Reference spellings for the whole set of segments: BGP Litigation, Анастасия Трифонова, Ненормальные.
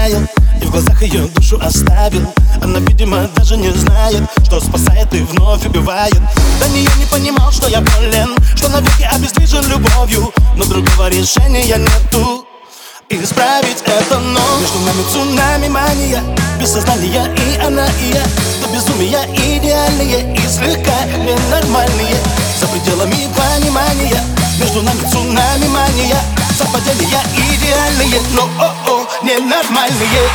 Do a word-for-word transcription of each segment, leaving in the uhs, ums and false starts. таял и в глазах ее душу оставил. Она, видимо, даже не знает, что спасает и вновь убивает. До нее не понимал, что я болен, что навеки обездвижен любовью, но другого решения нету исправить это, но между нами цунами мания, без сознания и она и я, до безумия идеальные и слегка ненормальные, за пределами понимания. Между нами цунами мания, совпадения идеальные, но о-о, ненормальные.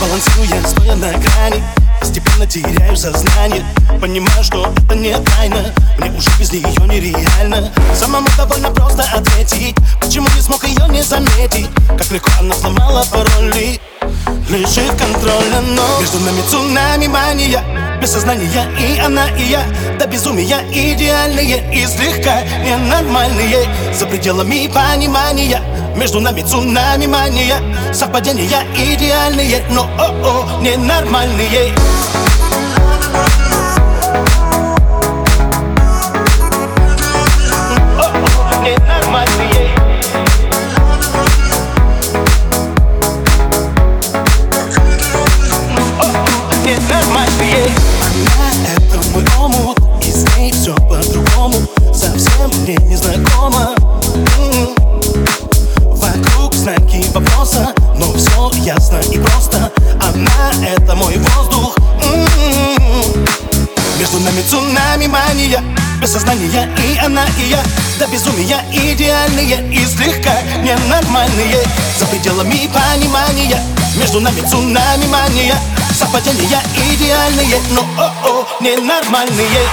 Балансируя, стоя на грани, постепенно теряю сознание. Понимаю, что это не тайна, мне уже без нее нереально. Самому довольно просто ответить, почему не смог ее не заметить, как легко она сломала пароли, лишит контроля, но между нами цунами мания, без сознания и она и я, до безумия идеальные и слегка ненормальные, за пределами понимания. Между нами цунами мания, совпадения идеальные, но о-о, ненормальные. Но все ясно и просто, она — это мой воздух. М-м-м. Между нами цунами мания, без сознания и она и я, до безумия идеальные и слегка ненормальные, за пределами понимания. Между нами цунами мания, совпадения идеальные, но о-о, ненормальные.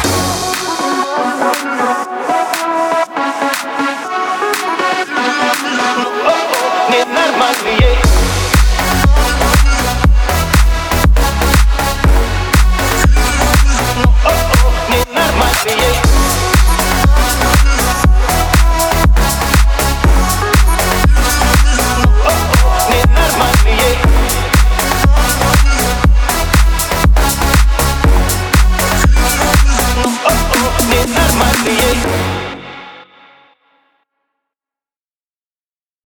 Ненормальные.